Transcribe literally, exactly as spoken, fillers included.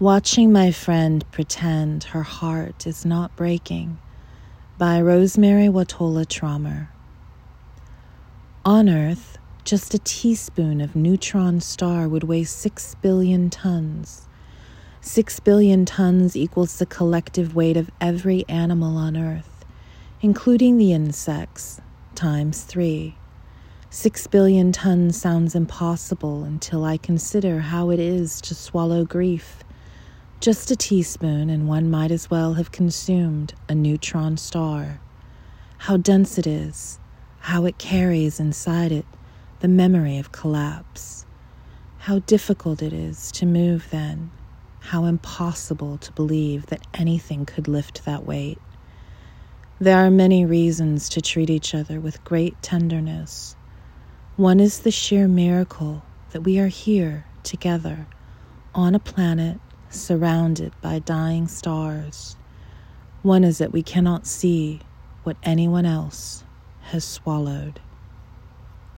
Watching My Friend Pretend Her Heart Is Not Breaking by Rosemerry Wahtola Trommer. On Earth, just a teaspoon of neutron star would weigh six billion tons. Six billion tons equals the collective weight of every animal on Earth, including the insects, times three. Six billion tons sounds impossible until I consider how it is to swallow grief. Just a teaspoon, and one might as well have consumed a neutron star. How dense it is, how it carries inside it the memory of collapse. How difficult it is to move then, how impossible to believe that anything could lift that weight. There are many reasons to treat each other with great tenderness. One is the sheer miracle that we are here together on a planet surrounded by dying stars. One is that we cannot see what anyone else has swallowed.